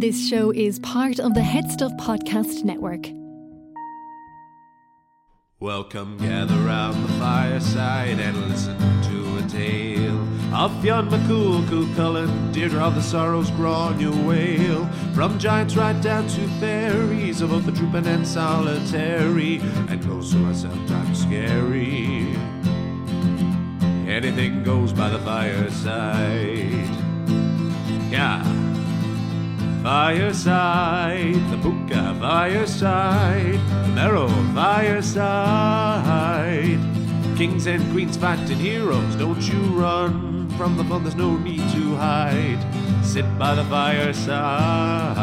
This show is part of the Headstuff Podcast Network. Welcome, gather round the fireside and listen to a tale of Fionn McCool, Coo Cullen, Deirdre of the Sorrows, Grown Your Wail. From giants right down to fairies, of both the trooping and solitary, and those who are sometimes scary. Anything goes by the fireside. Yeah. Fireside, the Puka fireside, the marrow fireside. Kings and queens fighting heroes, don't you run from the fun, there's no need to hide. Sit by the fireside.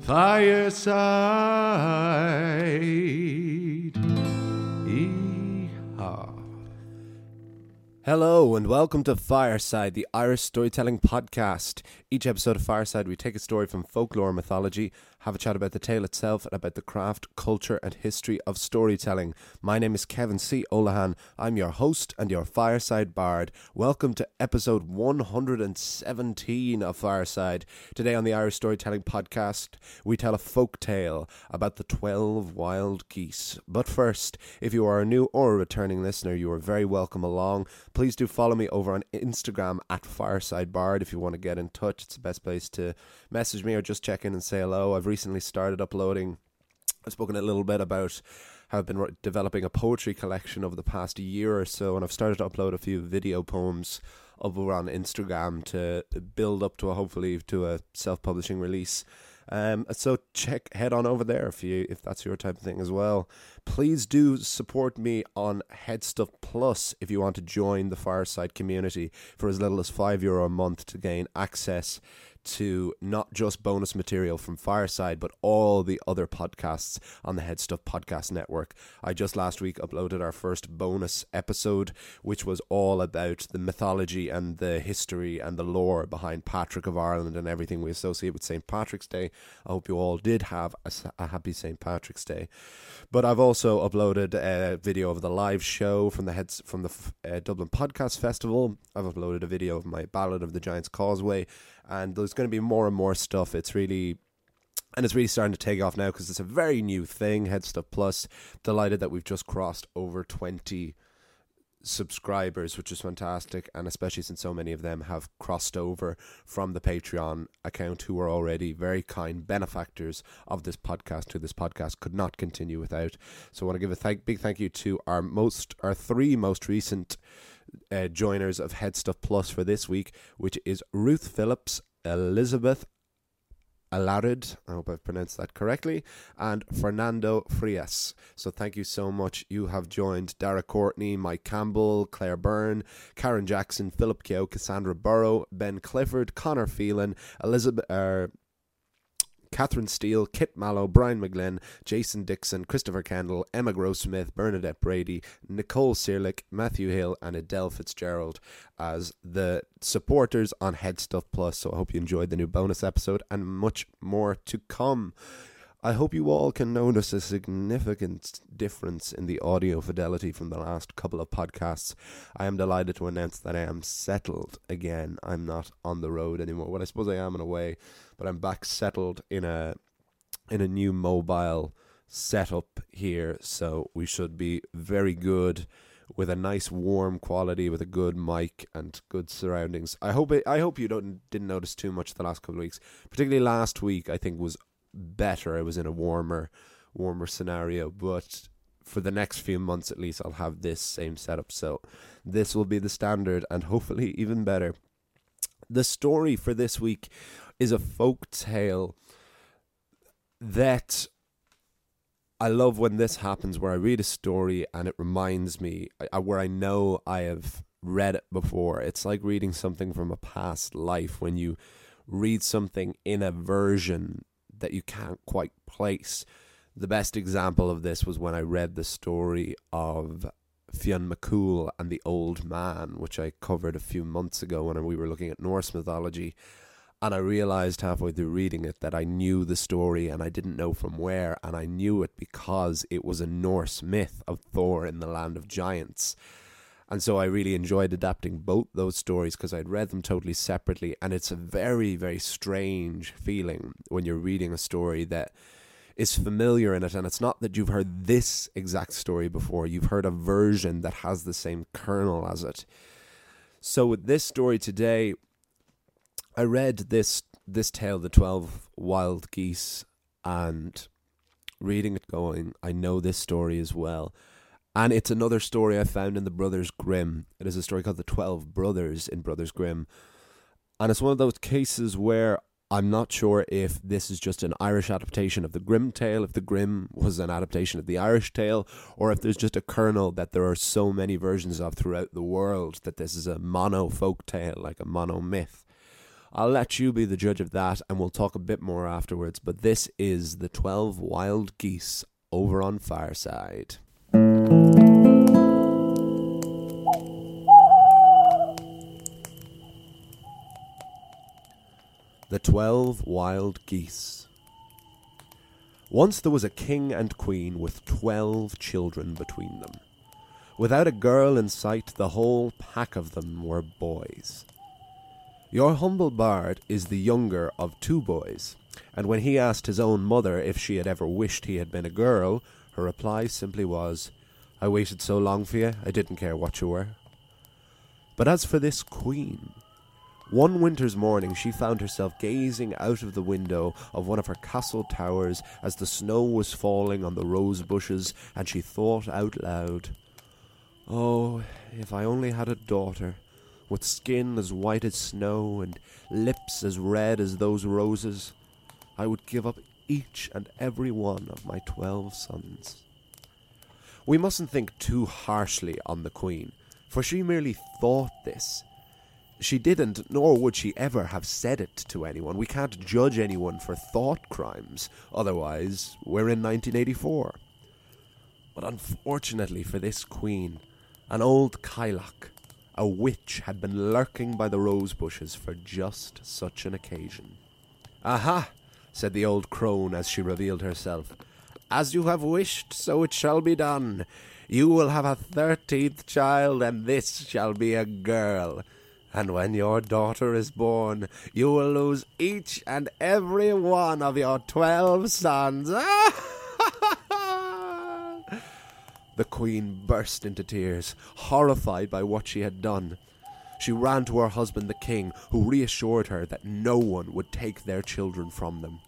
Fireside. Hello and welcome to Fireside, the Irish storytelling podcast. Each episode of Fireside, we take a story from folklore and mythology, have a chat about the tale itself and about the craft, culture and history of storytelling. My name is Kevin C. O'Lehan. I'm your host and your Fireside Bard. Welcome to episode 117 of Fireside. Today on the Irish Storytelling Podcast, we tell a folk tale about the 12 wild geese. But first, if you are a new or a returning listener, you are very welcome along. Please do follow me over on Instagram at Fireside Bard if you want to get in touch. It's the best place to message me or just check in and say hello. I've recently started uploading. I've spoken a little bit about how I've been developing a poetry collection over the past year or so, and I've started to upload a few video poems over on Instagram to build up to hopefully a self-publishing release. So head on over there if that's your type of thing as well. Please do support me on Headstuff Plus if you want to join the Fireside community for as little as €5 a month to gain access to not just bonus material from Fireside, but all the other podcasts on the Headstuff Podcast Network. I just last week uploaded our first bonus episode, which was all about the mythology and the history and the lore behind Patrick of Ireland and everything we associate with St. Patrick's Day. I hope you all did have a happy St. Patrick's Day. But I've also uploaded a video of the live show from the Dublin Podcast Festival. I've uploaded a video of my Ballad of the Giant's Causeway. And there's going to be more and more stuff. It's really starting to take off now because it's a very new thing, Headstuff Plus. Delighted that we've just crossed over 20 subscribers, which is fantastic. And especially since so many of them have crossed over from the Patreon account, who are already very kind benefactors of this podcast, who this podcast could not continue without. So I want to give a big thank you to our three most recent joiners of Headstuff Plus for this week, which is Ruth Phillips, Elizabeth Alarid, I hope I've pronounced that correctly, and Fernando Frias. So thank you so much. You have joined Dara Courtney, Mike Campbell, Claire Byrne, Karen Jackson, Philip Keogh, Cassandra Burrow, Ben Clifford, Connor Phelan, Elizabeth Catherine Steele, Kit Mallow, Brian McGlynn, Jason Dixon, Christopher Kendall, Emma Grossmith, Bernadette Brady, Nicole Sirlick, Matthew Hill, and Adele Fitzgerald as the supporters on Headstuff Plus. So I hope you enjoyed the new bonus episode and much more to come. I hope you all can notice a significant difference in the audio fidelity from the last couple of podcasts. I am delighted to announce that I am settled again. I'm not on the road anymore. Well, I suppose I am in a way, but I'm back settled in a new mobile setup here. So we should be very good with a nice warm quality, with a good mic and good surroundings. I hope you didn't notice too much the last couple of weeks, particularly last week. I think was better. I was in a warmer scenario, but for the next few months at least I'll have this same setup, so this will be the standard and hopefully even better. The story for this week is a folk tale that I love when this happens, where I read a story and it reminds me, where I know I have read it before. It's like reading something from a past life when you read something in a version that you can't quite place. The best example of this was when I read the story of Fionn McCool and the Old Man, which I covered a few months ago when we were looking at Norse mythology, and I realized halfway through reading it that I knew the story and I didn't know from where, and I knew it because it was a Norse myth of Thor in the Land of Giants. And so I really enjoyed adapting both those stories because I'd read them totally separately. And it's a very, very strange feeling when you're reading a story that is familiar in it. And it's not that you've heard this exact story before. You've heard a version that has the same kernel as it. So with this story today, I read this tale, The 12 Wild Geese, and reading it going, I know this story as well. And it's another story I found in the Brothers Grimm. It is a story called The 12 Brothers in Brothers Grimm. And it's one of those cases where I'm not sure if this is just an Irish adaptation of the Grimm tale, if the Grimm was an adaptation of the Irish tale, or if there's just a kernel that there are so many versions of throughout the world that this is a mono folk tale, like a mono myth. I'll let you be the judge of that, and we'll talk a bit more afterwards, but this is The 12 Wild Geese over on Fireside. The 12 Wild Geese. Once there was a king and queen with 12 children between them. Without a girl in sight, the whole pack of them were boys. Your humble bard is the younger of two boys, and when he asked his own mother if she had ever wished he had been a girl, her reply simply was, "I waited so long for you, I didn't care what you were." But as for this queen, one winter's morning she found herself gazing out of the window of one of her castle towers as the snow was falling on the rose bushes, and she thought out loud, "Oh, if I only had a daughter, with skin as white as snow and lips as red as those roses, I would give up each and every one of my 12 sons." We mustn't think too harshly on the queen, for she merely thought this. She didn't, nor would she ever have said it to anyone. We can't judge anyone for thought crimes. Otherwise, we're in 1984. But unfortunately for this queen, an old cailleach, a witch, had been lurking by the rose bushes for just such an occasion. "Aha," said the old crone as she revealed herself. "As you have wished, so it shall be done. You will have a 13th child, and this shall be a girl. And when your daughter is born, you will lose each and every one of your 12 sons." The queen burst into tears, horrified by what she had done. She ran to her husband, the king, who reassured her that no one would take their children from them.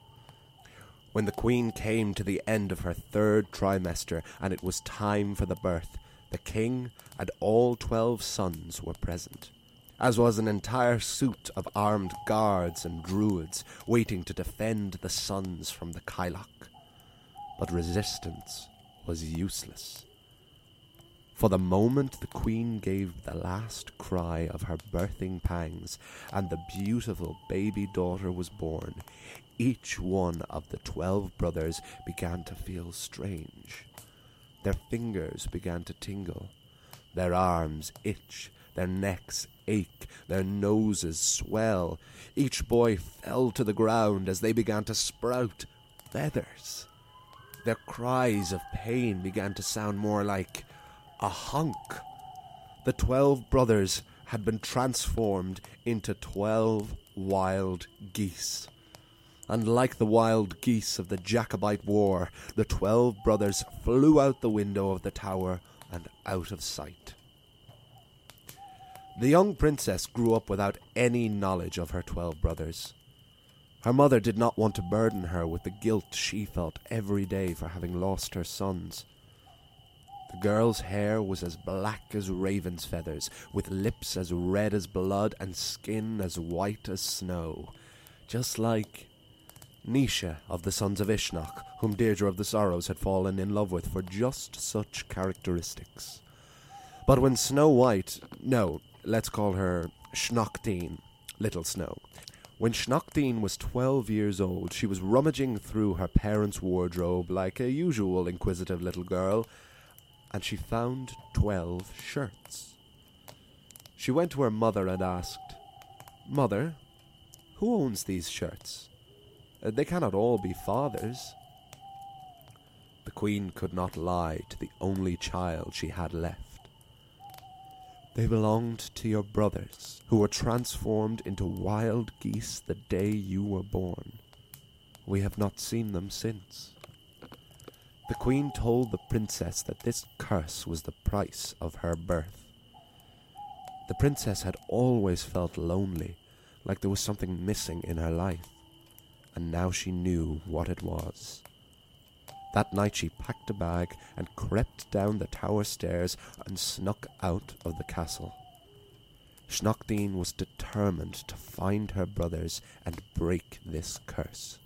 When the queen came to the end of her third trimester and it was time for the birth, the king and all 12 sons were present, as was an entire suit of armed guards and druids waiting to defend the sons from the cailleach. But resistance was useless. For the moment the queen gave the last cry of her birthing pangs, and the beautiful baby daughter was born, each one of the 12 brothers began to feel strange. Their fingers began to tingle, their arms itch, their necks ache, their noses swell. Each boy fell to the ground as they began to sprout feathers. Their cries of pain began to sound more like a honk. The 12 brothers had been transformed into 12 wild geese. And like the wild geese of the Jacobite War, the 12 brothers flew out the window of the tower and out of sight. The young princess grew up without any knowledge of her 12 brothers. Her mother did not want to burden her with the guilt she felt every day for having lost her sons. The girl's hair was as black as raven's feathers, with lips as red as blood and skin as white as snow, just like Naoise of the Sons of Uisneach, whom Deirdre of the Sorrows had fallen in love with for just such characteristics. But when Snow White, no, let's call her Schnockdien, Little Snow. When Schnockdien was 12 years old, she was rummaging through her parents' wardrobe like a usual inquisitive little girl, and she found 12 shirts. She went to her mother and asked, "Mother, who owns these shirts? They cannot all be father's." The queen could not lie to the only child she had left. They belonged to your brothers, who were transformed into wild geese the day you were born. We have not seen them since. The queen told the princess that this curse was the price of her birth. The princess had always felt lonely, like there was something missing in her life, and now she knew what it was. That night she packed a bag and crept down the tower stairs and snuck out of the castle. Schnockdien was determined to find her brothers and break this curse.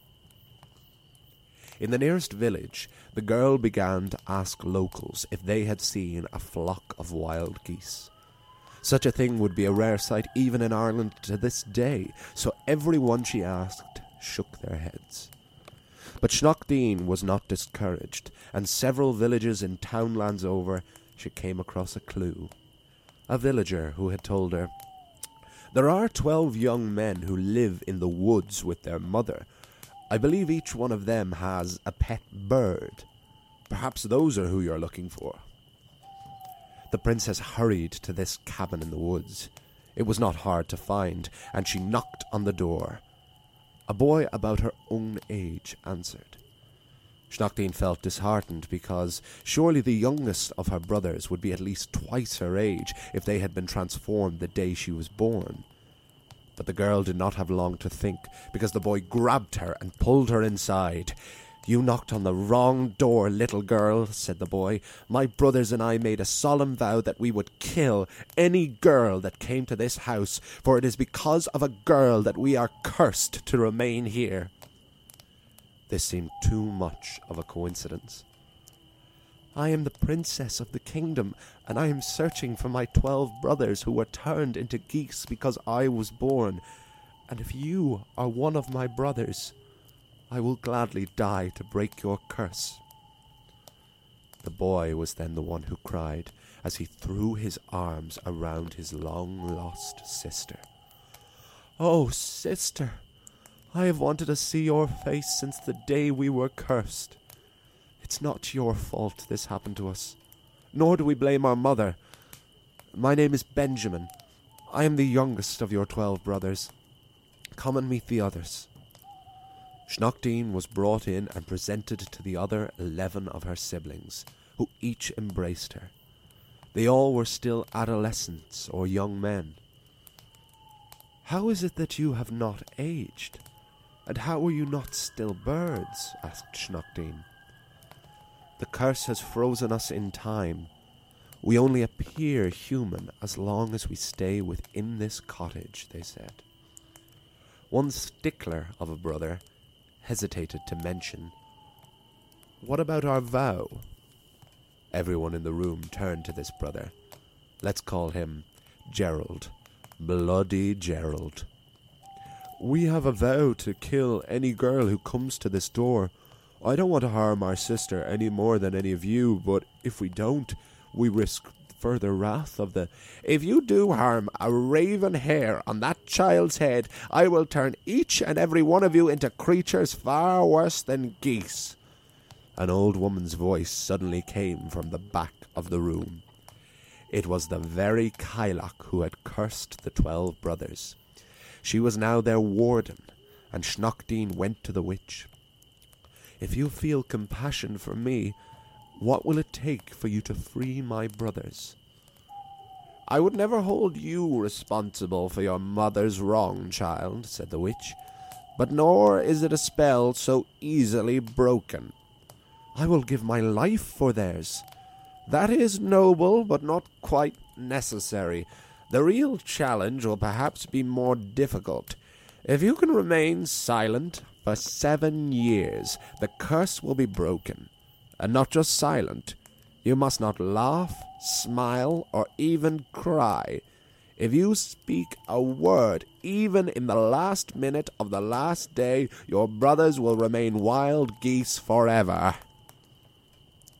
In the nearest village, the girl began to ask locals if they had seen a flock of wild geese. Such a thing would be a rare sight even in Ireland to this day, so everyone she asked shook their heads. But Schnockdien was not discouraged, and several villages in townlands over, she came across a clue. A villager who had told her, "There are 12 young men who live in the woods with their mother. I believe each one of them has a pet bird. Perhaps those are who you're looking for." The princess hurried to this cabin in the woods. It was not hard to find, and she knocked on the door. A boy about her own age answered. Schnockdien felt disheartened because surely the youngest of her brothers would be at least twice her age if they had been transformed the day she was born. But the girl did not have long to think because the boy grabbed her and pulled her inside. "You knocked on the wrong door, little girl," said the boy. "My brothers and I made a solemn vow that we would kill any girl that came to this house, for it is because of a girl that we are cursed to remain here." This seemed too much of a coincidence. "I am the princess of the kingdom, and I am searching for my 12 brothers who were turned into geese because I was born, and if you are one of my brothers, I will gladly die to break your curse." The boy was then the one who cried as he threw his arms around his long-lost sister. "Oh, sister, I have wanted to see your face since the day we were cursed. It's not your fault this happened to us, nor do we blame our mother. My name is Benjamin. I am the youngest of your 12 brothers. Come and meet the others." Schnockdien was brought in and presented to the other 11 of her siblings, who each embraced her. They all were still adolescents or young men. "How is it that you have not aged? And how are you not still birds?" asked Schnockdien. "The curse has frozen us in time. We only appear human as long as we stay within this cottage," they said. One stickler of a brother hesitated to mention, "What about our vow?" Everyone in the room turned to this brother. Let's call him Gerald. Bloody Gerald. "We have a vow to kill any girl who comes to this door. I don't want to harm our sister any more than any of you, but if we don't, we risk further wrath of the—" "If you do harm a raven hair on that child's head, I will turn each and every one of you into creatures far worse than geese." An old woman's voice suddenly came from the back of the room. It was the very Cailleach who had cursed the 12 brothers. She was now their warden, and Schnockdien went to the witch. "If you feel compassion for me, what will it take for you to free my brothers?" "I would never hold you responsible for your mother's wrong, child," said the witch, "but nor is it a spell so easily broken." "I will give my life for theirs." "That is noble, but not quite necessary. The real challenge will perhaps be more difficult. If you can remain silent for 7 years, the curse will be broken. And not just silent. You must not laugh, smile, or even cry. If you speak a word, even in the last minute of the last day, your brothers will remain wild geese forever."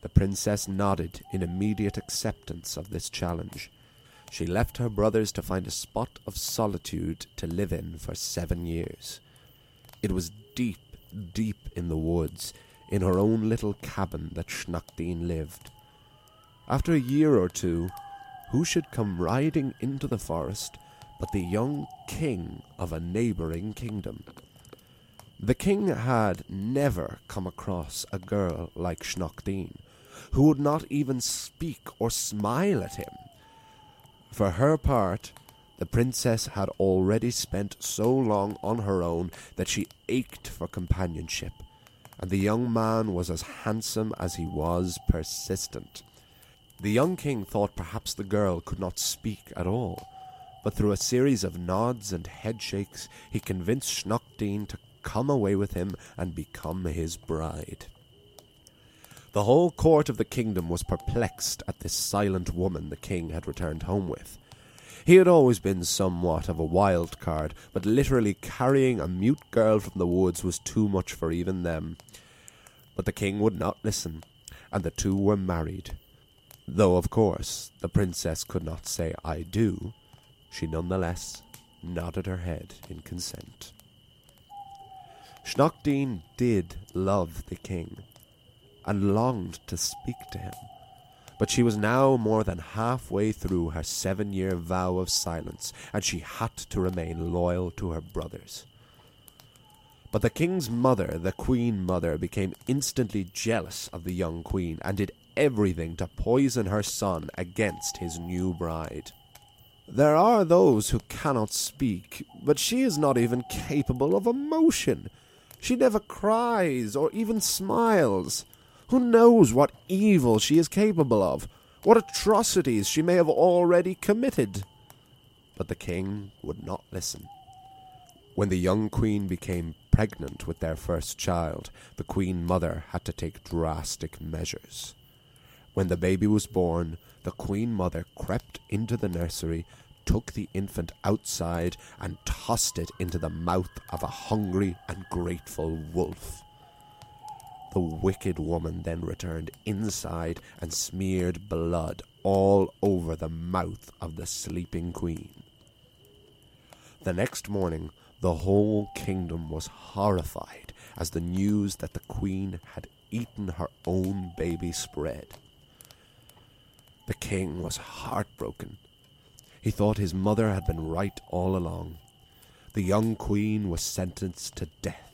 The princess nodded in immediate acceptance of this challenge. She left her brothers to find a spot of solitude to live in for 7 years. It was deep, deep in the woods, in her own little cabin that Schnockdien lived. After a year or two, who should come riding into the forest but the young king of a neighbouring kingdom. The king had never come across a girl like Schnockdien, who would not even speak or smile at him. For her part, the princess had already spent so long on her own that she ached for companionship, and the young man was as handsome as he was persistent. The young king thought perhaps the girl could not speak at all, but through a series of nods and headshakes he convinced Schnockdien to come away with him and become his bride. The whole court of the kingdom was perplexed at this silent woman the king had returned home with. He had always been somewhat of a wild card, but literally carrying a mute girl from the woods was too much for even them. But the king would not listen, and the two were married. Though, of course, the princess could not say, "I do," she nonetheless nodded her head in consent. Schnockdien did love the king, and longed to speak to him. But she was now more than halfway through her 7-year vow of silence, and she had to remain loyal to her brothers. But the king's mother, the queen mother, became instantly jealous of the young queen and did everything to poison her son against his new bride. There are those who cannot speak, but she is not even capable of emotion. She never cries or even smiles. Who knows what evil she is capable of, what atrocities she may have already committed? But the king would not listen. When the young queen became pregnant with their first child, the queen mother had to take drastic measures. When the baby was born, the queen mother crept into the nursery, took the infant outside, and tossed it into the mouth of a hungry and grateful wolf. The wicked woman then returned inside and smeared blood all over the mouth of the sleeping queen. The next morning, the whole kingdom was horrified as the news that the queen had eaten her own baby spread. The king was heartbroken. He thought his mother had been right all along. The young queen was sentenced to death,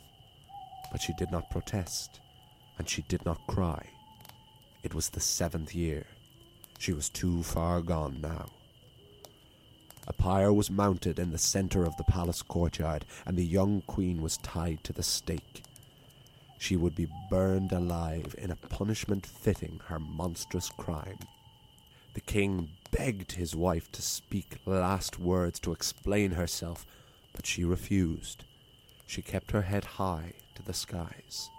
but she did not protest. And she did not cry. It was the 7th year. She was too far gone now. A pyre was mounted in the centre of the palace courtyard, and the young queen was tied to the stake. She would be burned alive in a punishment fitting her monstrous crime. The king begged his wife to speak last words to explain herself, but she refused. She kept her head high to the skies.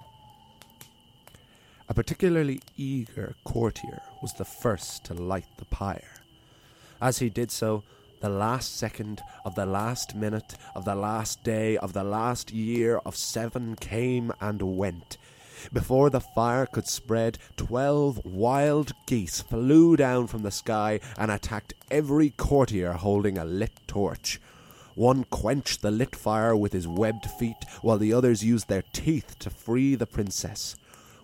A particularly eager courtier was the first to light the pyre. As he did so, the last second of the last minute of the last day of the last year of 7 came and went. Before the fire could spread, 12 wild geese flew down from the sky and attacked every courtier holding a lit torch. One quenched the lit fire with his webbed feet, while the others used their teeth to free the princess.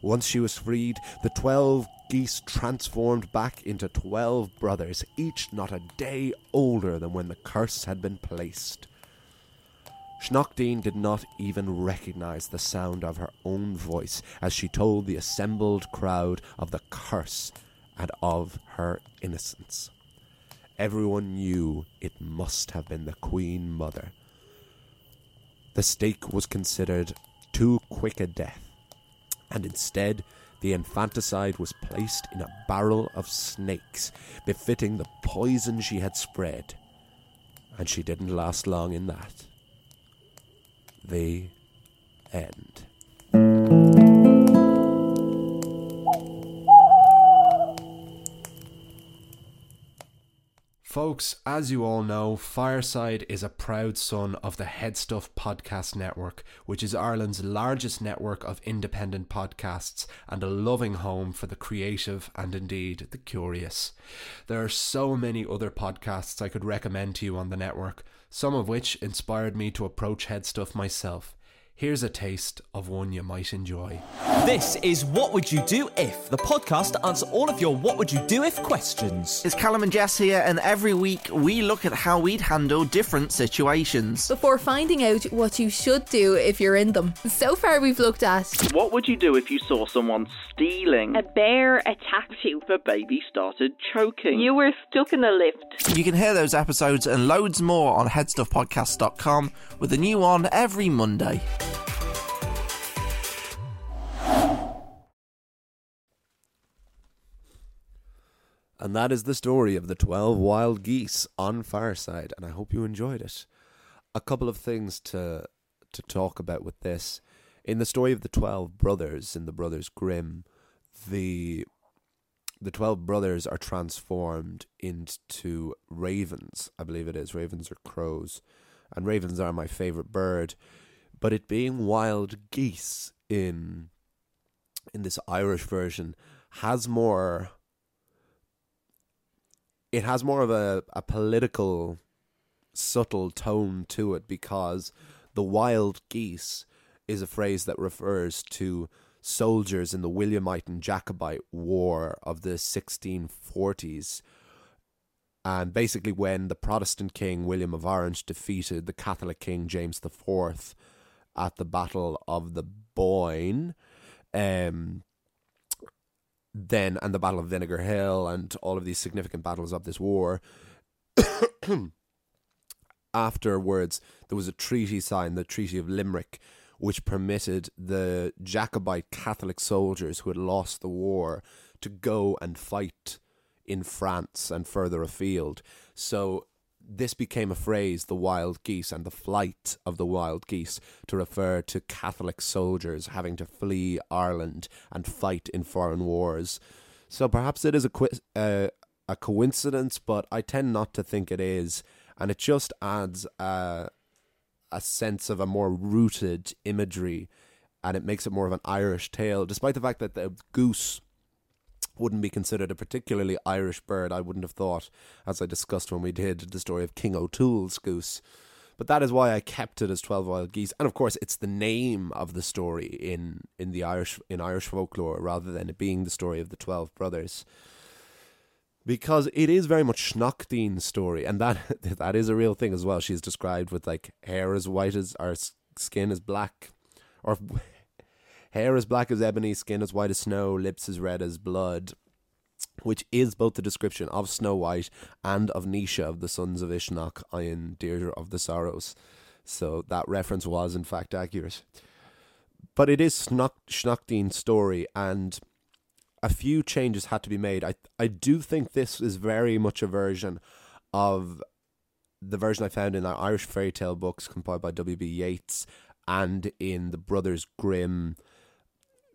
Once she was freed, the 12 geese transformed back into 12 brothers, each not a day older than when the curse had been placed. Schnockdien did not even recognize the sound of her own voice as she told the assembled crowd of the curse and of her innocence. Everyone knew it must have been the Queen Mother. The stake was considered too quick a death, and instead the infanticide was placed in a barrel of snakes, befitting the poison she had spread. And she didn't last long in that. The end. Folks, as you all know, Fireside is a proud son of the Headstuff Podcast Network, which is Ireland's largest network of independent podcasts and a loving home for the creative and indeed the curious. There are so many other podcasts I could recommend to you on the network, some of which inspired me to approach Headstuff myself. Here's a taste of one you might enjoy. This is What Would You Do If, the podcast to answer all of your What Would You Do If questions. It's Callum and Jess here, and every week we look at how we'd handle different situations before finding out what you should do if you're in them. So far we've looked at: what would you do if you saw someone stealing? A bear attacked you. A baby started choking. You were stuck in a lift. You can hear those episodes and loads more on headstuffpodcast.com with a new one every Monday. And that is the story of the 12 wild geese on Fireside, and I hope you enjoyed it. A couple of things to talk about with this. In the story of the 12 brothers in the Brothers Grimm, the 12 brothers are transformed into ravens, I believe it is. Ravens or crows, and ravens are my favourite bird. But it being wild geese in this Irish version has more... it has more of a political, subtle tone to it, because the wild geese is a phrase that refers to soldiers in the Williamite and Jacobite War of the 1640s. And basically when the Protestant king, William of Orange, defeated the Catholic king, James the Fourth, at the Battle of the Boyne, and the Battle of Vinegar Hill and all of these significant battles of this war, afterwards there was a treaty signed, the Treaty of Limerick, which permitted the Jacobite Catholic soldiers who had lost the war to go and fight in France and further afield. So this became a phrase, the wild geese, and the flight of the wild geese, to refer to Catholic soldiers having to flee Ireland and fight in foreign wars. So perhaps it is a coincidence, but I tend not to think it is, and it just adds a sense of a more rooted imagery, and it makes it more of an Irish tale, despite the fact that the goose wouldn't be considered a particularly Irish bird, I wouldn't have thought, as I discussed when we did the story of King O'Toole's goose. But that is why I kept it as 12 wild geese. And of course, it's the name of the story in Irish folklore, rather than it being the story of the 12 brothers, because it is very much Schnockdien's story, and that is a real thing as well. She's described with like hair as white as, or skin as black, or hair as black as ebony, skin as white as snow, lips as red as blood, which is both the description of Snow White and of Naoise of the Sons of Uisneach in Deirdre of the Sorrows. So that reference was, in fact, accurate. But it is Schnockdien's story, and a few changes had to be made. I do think this is very much a version of the version I found in our Irish fairy tale books compiled by W.B. Yeats, and in the Brothers Grimm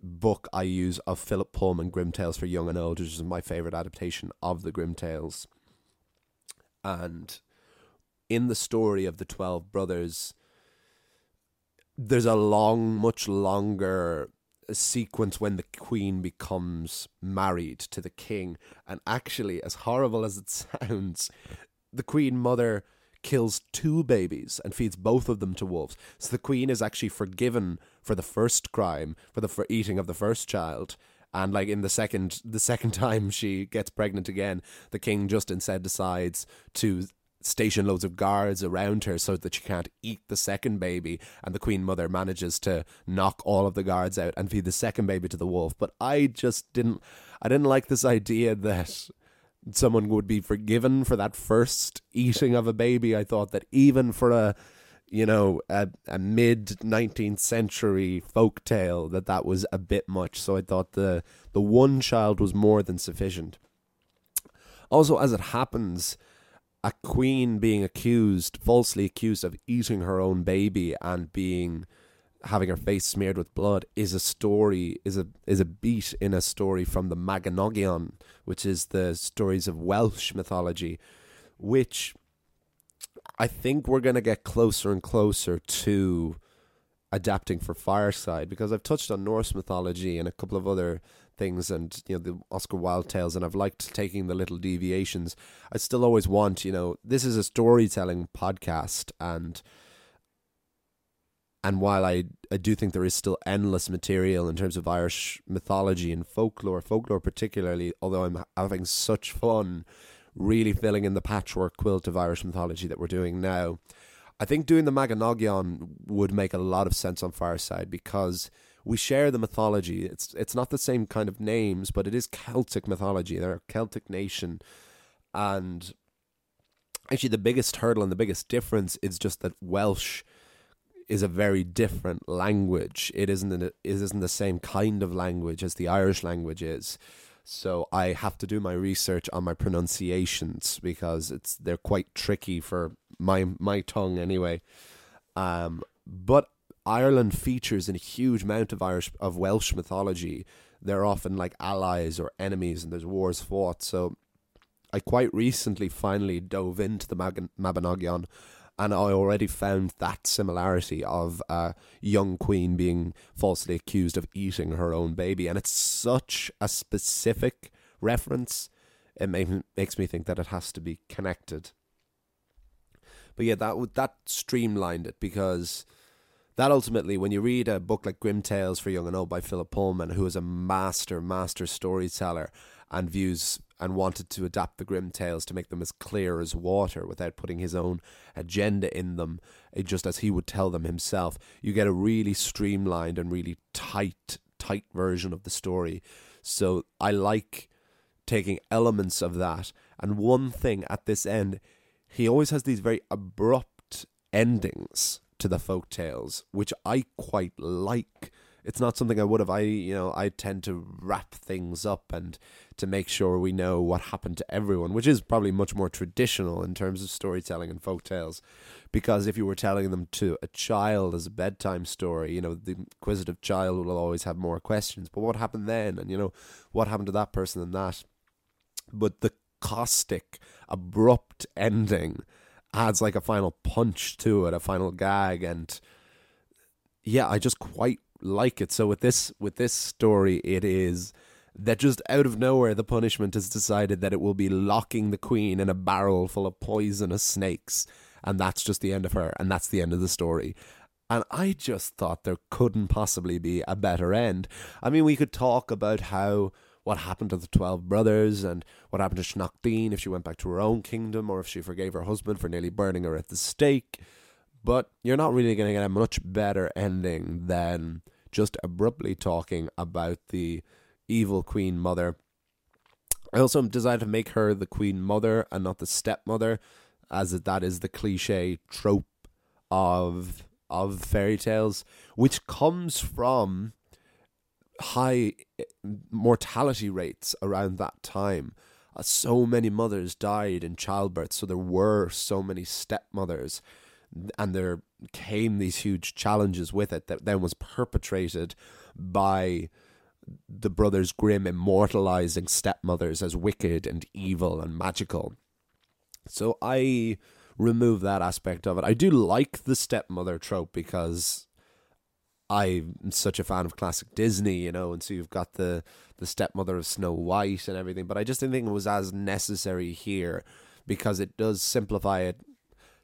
book I use of Philip Pullman, Grimm Tales for Young and Old, which is my favourite adaptation of the Grimm Tales. And in the story of the 12 brothers, there's a much longer sequence when the queen becomes married to the king. And actually, as horrible as it sounds, the queen mother kills two babies and feeds both of them to wolves. So the queen is actually forgiven for the first crime, for eating of the first child, and like in the second time she gets pregnant again, the king just instead decides to station loads of guards around her so that she can't eat the second baby, and the queen mother manages to knock all of the guards out and feed the second baby to the wolf. But I didn't like this idea that someone would be forgiven for that first eating of a baby. I thought that even for a mid-19th century folktale, that was a bit much. So I thought the one child was more than sufficient. Also, as it happens, a queen being falsely accused of eating her own baby and having her face smeared with blood is a beat in a story from the Mabinogion, which is the stories of Welsh mythology, which I think we're going to get closer and closer to adapting for Fireside, because I've touched on Norse mythology and a couple of other things, and the Oscar Wilde tales, and I've liked taking the little deviations. I still always want, this is a storytelling podcast, and And while I do think there is still endless material in terms of Irish mythology and folklore particularly, although I'm having such fun really filling in the patchwork quilt of Irish mythology that we're doing now, I think doing the Mabinogion would make a lot of sense on Fireside because we share the mythology. It's not the same kind of names, but it is Celtic mythology. They're a Celtic nation. And actually the biggest hurdle and the biggest difference is just that Welsh is a very different language. It isn't the same kind of language as the Irish language is. So I have to do my research on my pronunciations because they're quite tricky for my tongue anyway. But Ireland features in a huge amount of Welsh mythology. They're often like allies or enemies, and there's wars fought. So I quite recently finally dove into the Mabinogion, and I already found that similarity of a young queen being falsely accused of eating her own baby. And it's such a specific reference. It makes me think that it has to be connected. But yeah, that streamlined it, because that ultimately, when you read a book like Grim Tales for Young and Old by Philip Pullman, who is a master storyteller and wanted to adapt the Grim Tales to make them as clear as water without putting his own agenda in them, just as he would tell them himself, you get a really streamlined and really tight version of the story. So I like taking elements of that. And one thing at this end, he always has these very abrupt endings to the folk tales, which I quite like. It's not something I would have. I tend to wrap things up and to make sure we know what happened to everyone, which is probably much more traditional in terms of storytelling and folk tales. Because if you were telling them to a child as a bedtime story, the inquisitive child will always have more questions. But what happened then? And what happened to that person and that? But the caustic, abrupt ending adds like a final punch to it, a final gag, and yeah, I just quite like it. So with this story, it is that just out of nowhere the punishment is decided that it will be locking the queen in a barrel full of poisonous snakes, and that's just the end of her, and that's the end of the story. And I just thought there couldn't possibly be a better end. I mean, we could talk about what happened to the 12 brothers and what happened to Schnockdien, if she went back to her own kingdom or if she forgave her husband for nearly burning her at the stake. But you're not really going to get a much better ending than just abruptly talking about the evil Queen Mother. I also decided to make her the Queen Mother and not the stepmother, as that is the cliche trope of fairy tales, which comes from high mortality rates around that time. So many mothers died in childbirth, so there were so many stepmothers, and there came these huge challenges with it that then was perpetrated by the Brothers Grimm immortalizing stepmothers as wicked and evil and magical. So I remove that aspect of it. I do like the stepmother trope because I'm such a fan of classic Disney, and so you've got the stepmother of Snow White and everything, but I just didn't think it was as necessary here because it does simplify it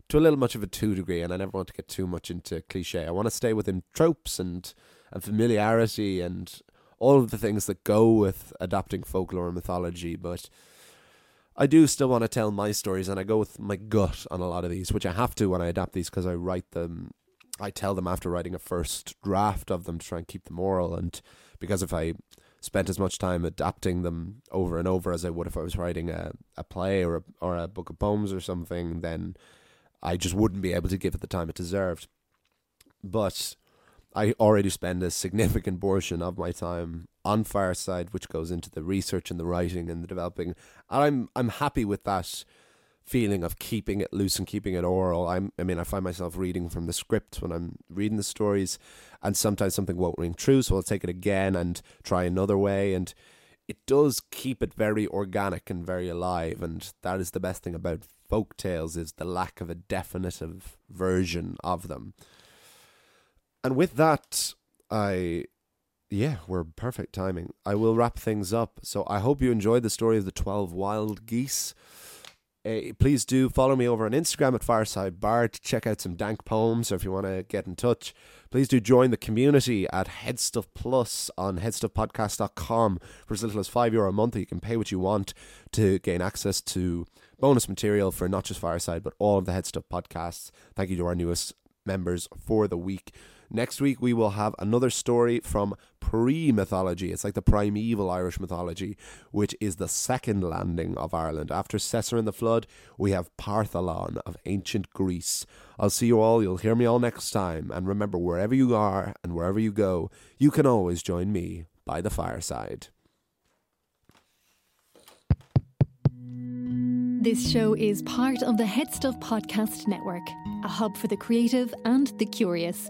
to a little much of a 2 degree, and I never want to get too much into cliche. I want to stay within tropes and familiarity and all of the things that go with adapting folklore and mythology, but I do still want to tell my stories, and I go with my gut on a lot of these, which I have to when I adapt these because I write them. I tell them after writing a first draft of them to try and keep them oral, and because if I spent as much time adapting them over and over as I would if I was writing a play or a book of poems or something, then I just wouldn't be able to give it the time it deserved. But I already spend a significant portion of my time on Fireside, which goes into the research and the writing and the developing, and I'm happy with that feeling of keeping it loose and keeping it oral. I find myself reading from the script when I'm reading the stories, and sometimes something won't ring true, so I'll take it again and try another way, and it does keep it very organic and very alive, and that is the best thing about folk tales, is the lack of a definitive version of them. And with that, we're perfect timing. I will wrap things up. So I hope you enjoyed the story of the 12 wild geese. Please do follow me over on Instagram at Fireside Bar to check out some dank poems, or if you want to get in touch, please do join the community at Headstuff Plus on headstuffpodcast.com for as little as €5 a month. You can pay what you want to gain access to bonus material for not just Fireside, but all of the Headstuff podcasts. Thank you to our newest members for the week. Next week, we will have another story from pre-mythology. It's like the primeval Irish mythology, which is the second landing of Ireland. After Caesar and the Flood, we have Partholon of ancient Greece. I'll see you all. You'll hear me all next time. And remember, wherever you are and wherever you go, you can always join me by the fireside. This show is part of the Headstuff Podcast Network, a hub for the creative and the curious.